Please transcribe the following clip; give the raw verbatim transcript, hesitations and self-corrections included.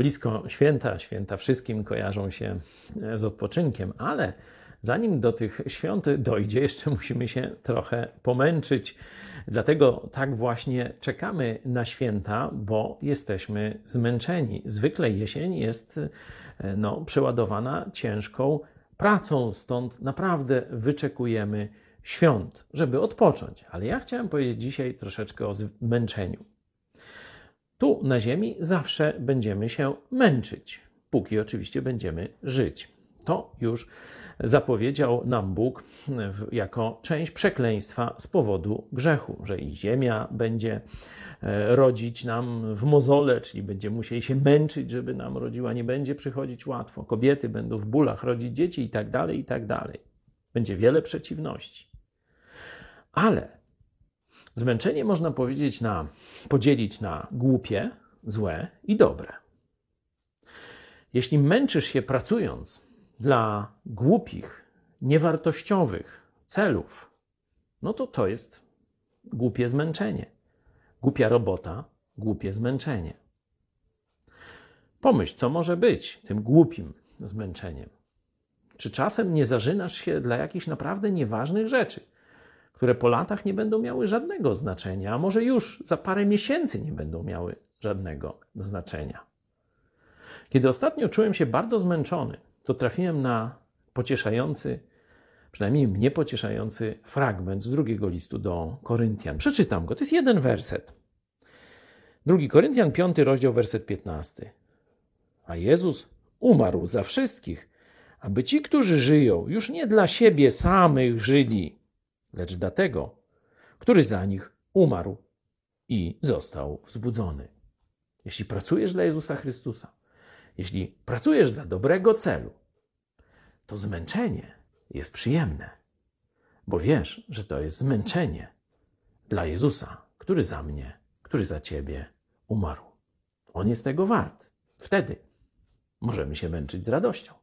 blisko święta, święta wszystkim kojarzą się z odpoczynkiem, ale zanim do tych świąt dojdzie, jeszcze musimy się trochę pomęczyć. Dlatego tak właśnie czekamy na święta, bo jesteśmy zmęczeni. Zwykle jesień jest no, przeładowana ciężką pracą, stąd naprawdę wyczekujemy świąt, żeby odpocząć. Ale ja chciałem powiedzieć dzisiaj troszeczkę o zmęczeniu. Tu na ziemi zawsze będziemy się męczyć, póki oczywiście będziemy żyć. To już zapowiedział nam Bóg jako część przekleństwa z powodu grzechu, że i ziemia będzie rodzić nam w mozole, czyli będziemy musieli się męczyć, żeby nam rodziła, nie będzie przychodzić łatwo. Kobiety będą w bólach rodzić dzieci i tak dalej, i tak dalej. Będzie wiele przeciwności. Ale zmęczenie można powiedzieć na, podzielić na głupie, złe i dobre. Jeśli męczysz się pracując dla głupich, niewartościowych celów, no to to jest głupie zmęczenie. Głupia robota, głupie zmęczenie. Pomyśl, co może być tym głupim zmęczeniem. Czy czasem nie zarzynasz się dla jakichś naprawdę nieważnych rzeczy, które po latach nie będą miały żadnego znaczenia, a może już za parę miesięcy nie będą miały żadnego znaczenia. Kiedy ostatnio czułem się bardzo zmęczony, to trafiłem na pocieszający, przynajmniej mnie pocieszający fragment z drugiego listu do Koryntian. Przeczytam go, to jest jeden werset. Drugi Koryntian, piąty rozdział, werset piętnasty. A Jezus umarł za wszystkich, aby ci, którzy żyją, już nie dla siebie samych żyli, lecz dla tego, który za nich umarł i został wzbudzony. Jeśli pracujesz dla Jezusa Chrystusa, jeśli pracujesz dla dobrego celu, to zmęczenie jest przyjemne, bo wiesz, że to jest zmęczenie dla Jezusa, który za mnie, który za ciebie umarł. On jest tego wart. Wtedy możemy się męczyć z radością.